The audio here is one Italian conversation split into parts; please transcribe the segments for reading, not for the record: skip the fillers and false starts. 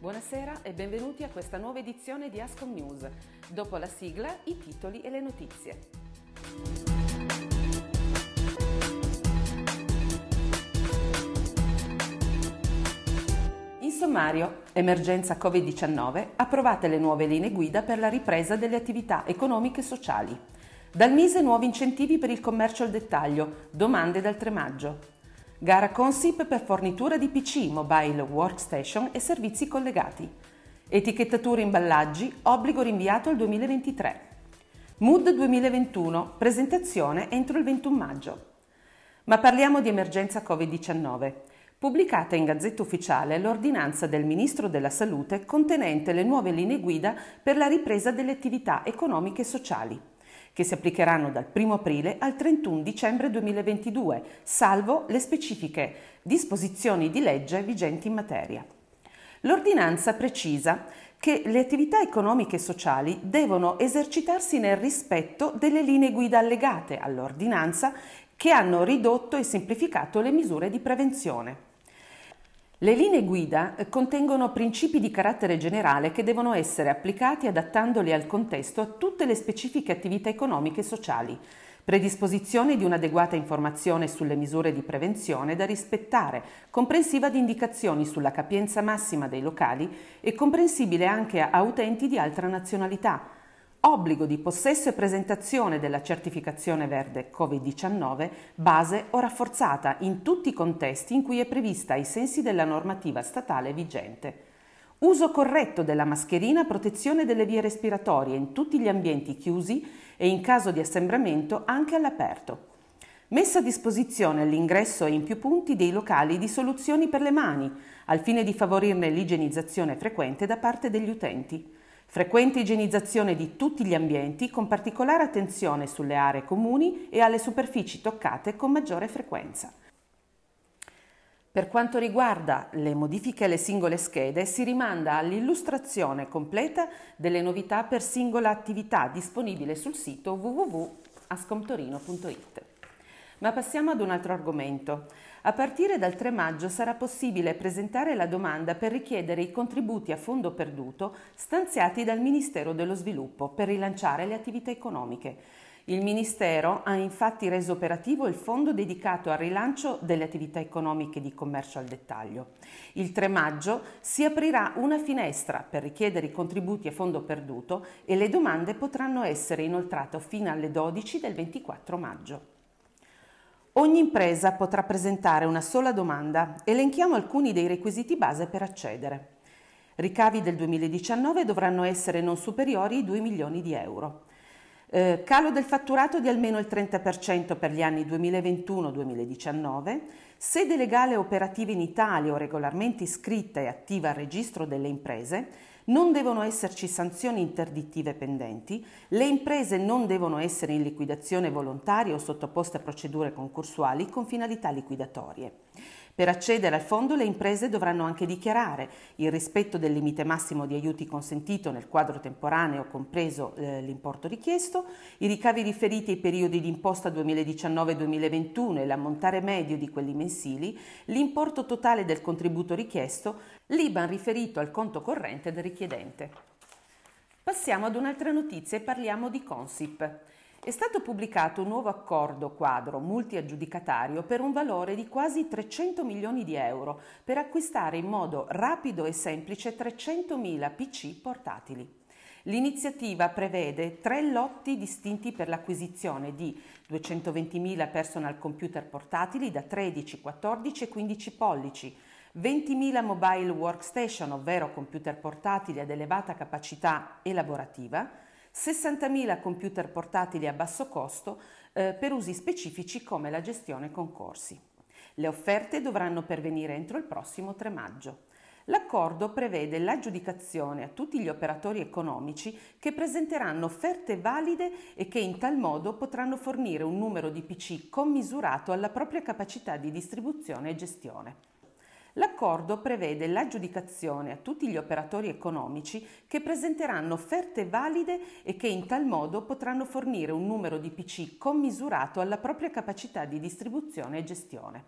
Buonasera e benvenuti a questa nuova edizione di Ascom News. Dopo la sigla, i titoli e le notizie. In sommario, emergenza Covid-19, approvate le nuove linee guida per la ripresa delle attività economiche e sociali. Dal Mise nuovi incentivi per il commercio al dettaglio, domande dal 3 maggio. Gara CONSIP per fornitura di PC, mobile workstation e servizi collegati. Etichettatura imballaggi, obbligo rinviato al 2023. MUD 2021, presentazione entro il 21 maggio. Ma parliamo di emergenza Covid-19. Pubblicata in Gazzetta Ufficiale l'ordinanza del Ministro della Salute contenente le nuove linee guida per la ripresa delle attività economiche e sociali, che si applicheranno dal 1 aprile al 31 dicembre 2022, salvo le specifiche disposizioni di legge vigenti in materia. L'ordinanza precisa che le attività economiche e sociali devono esercitarsi nel rispetto delle linee guida allegate all'ordinanza che hanno ridotto e semplificato le misure di prevenzione. Le linee guida contengono principi di carattere generale che devono essere applicati adattandoli al contesto a tutte le specifiche attività economiche e sociali, predisposizione di un'adeguata informazione sulle misure di prevenzione da rispettare, comprensiva di indicazioni sulla capienza massima dei locali e comprensibile anche a utenti di altra nazionalità, obbligo di possesso e presentazione della certificazione verde Covid-19 base o rafforzata in tutti i contesti in cui è prevista ai sensi della normativa statale vigente. Uso corretto della mascherina a protezione delle vie respiratorie in tutti gli ambienti chiusi e in caso di assembramento anche all'aperto. Messa a disposizione all'ingresso e in più punti dei locali di soluzioni per le mani al fine di favorirne l'igienizzazione frequente da parte degli utenti. Frequente igienizzazione di tutti gli ambienti, con particolare attenzione sulle aree comuni e alle superfici toccate con maggiore frequenza. Per quanto riguarda le modifiche alle singole schede, si rimanda all'illustrazione completa delle novità per singola attività disponibile sul sito www.ascomtorino.it. Ma passiamo ad un altro argomento. A partire dal 3 maggio sarà possibile presentare la domanda per richiedere i contributi a fondo perduto stanziati dal Ministero dello Sviluppo per rilanciare le attività economiche. Il Ministero ha infatti reso operativo il fondo dedicato al rilancio delle attività economiche di commercio al dettaglio. Il 3 maggio si aprirà una finestra per richiedere i contributi a fondo perduto e le domande potranno essere inoltrate fino alle 12 del 24 maggio. Ogni impresa potrà presentare una sola domanda. Elenchiamo alcuni dei requisiti base per accedere. Ricavi del 2019 dovranno essere non superiori ai 2 milioni di euro. Calo del fatturato di almeno il 30% per gli anni 2021-2019. Sede legale operativa in Italia o regolarmente iscritta e attiva al registro delle imprese. Non devono esserci sanzioni interdittive pendenti, le imprese non devono essere in liquidazione volontaria o sottoposte a procedure concorsuali con finalità liquidatorie. Per accedere al fondo le imprese dovranno anche dichiarare il rispetto del limite massimo di aiuti consentito nel quadro temporaneo compreso l'importo richiesto, i ricavi riferiti ai periodi di imposta 2019-2021 e l'ammontare medio di quelli mensili, l'importo totale del contributo richiesto, l'IBAN riferito al conto corrente del richiedente. Passiamo ad un'altra notizia e parliamo di CONSIP. È stato pubblicato un nuovo accordo quadro multiaggiudicatario per un valore di quasi 300 milioni di euro per acquistare in modo rapido e semplice 300.000 PC portatili. L'iniziativa prevede 3 lotti distinti per l'acquisizione di 220.000 personal computer portatili da 13, 14 e 15 pollici, 20.000 mobile workstation, ovvero computer portatili ad elevata capacità elaborativa, 60.000 computer portatili a basso costo per usi specifici come la gestione concorsi. Le offerte dovranno pervenire entro il prossimo 3 maggio. L'accordo prevede l'aggiudicazione a tutti gli operatori economici che presenteranno offerte valide e che in tal modo potranno fornire un numero di PC commisurato alla propria capacità di distribuzione e gestione. L'accordo prevede l'aggiudicazione a tutti gli operatori economici che presenteranno offerte valide e che in tal modo potranno fornire un numero di PC commisurato alla propria capacità di distribuzione e gestione.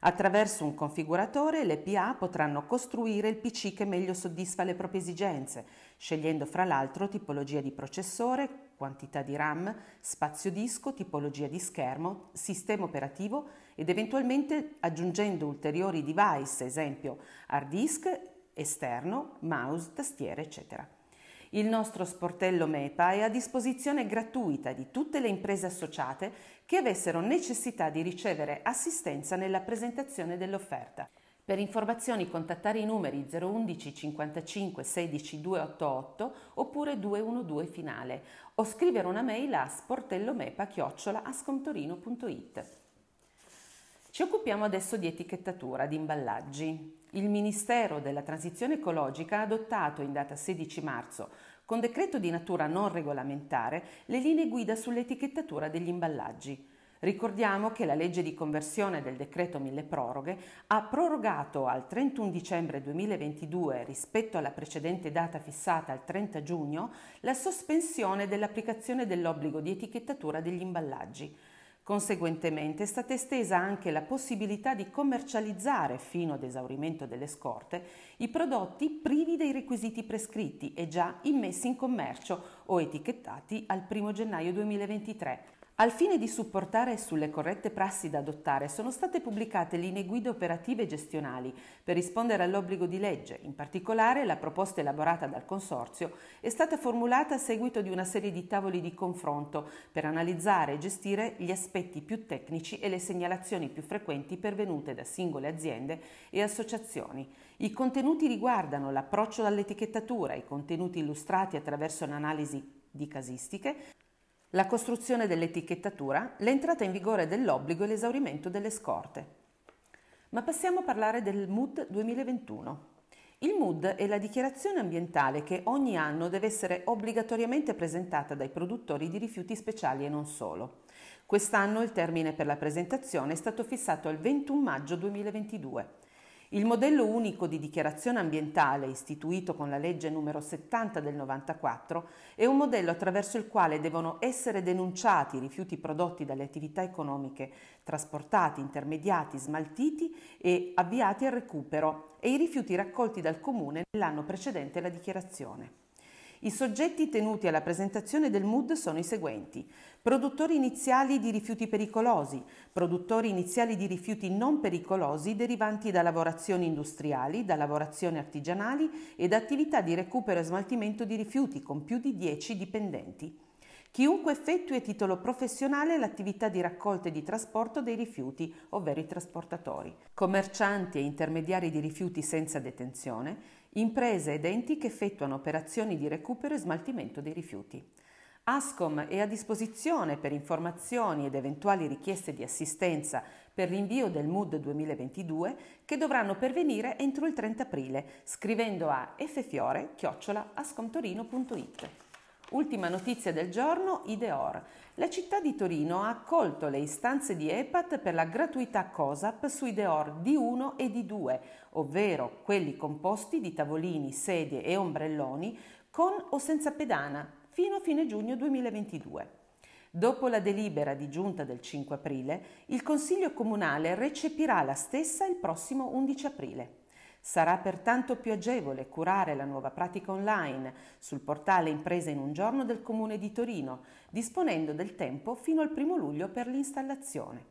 Attraverso un configuratore le PA potranno costruire il PC che meglio soddisfa le proprie esigenze, scegliendo fra l'altro tipologia di processore, quantità di RAM, spazio disco, tipologia di schermo, sistema operativo ed eventualmente aggiungendo ulteriori device, esempio hard disk, esterno, mouse, tastiere, eccetera. Il nostro sportello MEPA è a disposizione gratuita di tutte le imprese associate che avessero necessità di ricevere assistenza nella presentazione dell'offerta. Per informazioni contattare i numeri 011 55 16 288 oppure 212 finale o scrivere una mail a sportellomepa@ascomtorino.it. Ci occupiamo adesso di etichettatura di imballaggi. Il Ministero della Transizione Ecologica ha adottato in data 16 marzo, con decreto di natura non regolamentare, le linee guida sull'etichettatura degli imballaggi. Ricordiamo che la legge di conversione del Decreto Mille Proroghe ha prorogato al 31 dicembre 2022, rispetto alla precedente data fissata al 30 giugno, la sospensione dell'applicazione dell'obbligo di etichettatura degli imballaggi. Conseguentemente è stata estesa anche la possibilità di commercializzare, fino ad esaurimento delle scorte, i prodotti privi dei requisiti prescritti e già immessi in commercio o etichettati al 1 gennaio 2023. Al fine di supportare sulle corrette prassi da adottare sono state pubblicate linee guida operative e gestionali per rispondere all'obbligo di legge. In particolare la proposta elaborata dal Consorzio è stata formulata a seguito di una serie di tavoli di confronto per analizzare e gestire gli aspetti più tecnici e le segnalazioni più frequenti pervenute da singole aziende e associazioni. I contenuti riguardano l'approccio all'etichettatura, i contenuti illustrati attraverso un'analisi di casistiche, la costruzione dell'etichettatura, l'entrata in vigore dell'obbligo e l'esaurimento delle scorte. Ma passiamo a parlare del MUD 2021. Il MUD è la dichiarazione ambientale che ogni anno deve essere obbligatoriamente presentata dai produttori di rifiuti speciali e non solo. Quest'anno il termine per la presentazione è stato fissato al 21 maggio 2022. Il modello unico di dichiarazione ambientale, istituito con la legge numero 70 del 94, è un modello attraverso il quale devono essere denunciati i rifiuti prodotti dalle attività economiche, trasportati, intermediati, smaltiti e avviati al recupero, e i rifiuti raccolti dal Comune nell'anno precedente la dichiarazione. I soggetti tenuti alla presentazione del MUD sono i seguenti: produttori iniziali di rifiuti pericolosi, produttori iniziali di rifiuti non pericolosi derivanti da lavorazioni industriali, da lavorazioni artigianali e da attività di recupero e smaltimento di rifiuti con più di 10 dipendenti. Chiunque effettui a titolo professionale l'attività di raccolta e di trasporto dei rifiuti, ovvero i trasportatori, commercianti e intermediari di rifiuti senza detenzione, imprese ed enti che effettuano operazioni di recupero e smaltimento dei rifiuti. Ascom è a disposizione per informazioni ed eventuali richieste di assistenza per l'invio del MUD 2022 che dovranno pervenire entro il 30 aprile scrivendo a ffiore@ascomtorino.it. Ultima notizia del giorno, Ideor. La città di Torino ha accolto le istanze di Epat per la gratuità Cosap sui Dehors D1 e D2, ovvero quelli composti di tavolini, sedie e ombrelloni con o senza pedana, fino a fine giugno 2022. Dopo la delibera di giunta del 5 aprile, il Consiglio Comunale recepirà la stessa il prossimo 11 aprile. Sarà pertanto più agevole curare la nuova pratica online sul portale Imprese in un giorno del Comune di Torino, disponendo del tempo fino al 1 luglio per l'installazione.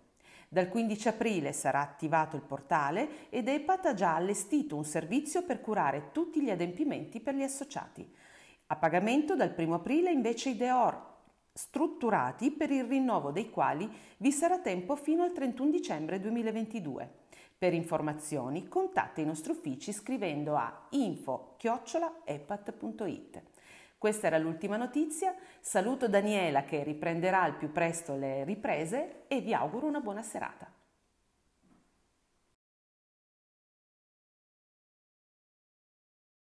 Dal 15 aprile sarà attivato il portale ed Epat ha già allestito un servizio per curare tutti gli adempimenti per gli associati. A pagamento dal 1 aprile invece i Dehors, strutturati per il rinnovo dei quali vi sarà tempo fino al 31 dicembre 2022. Per informazioni contatta i nostri uffici scrivendo a info@epat.it. Questa era l'ultima notizia, saluto Daniela che riprenderà al più presto le riprese e vi auguro una buona serata.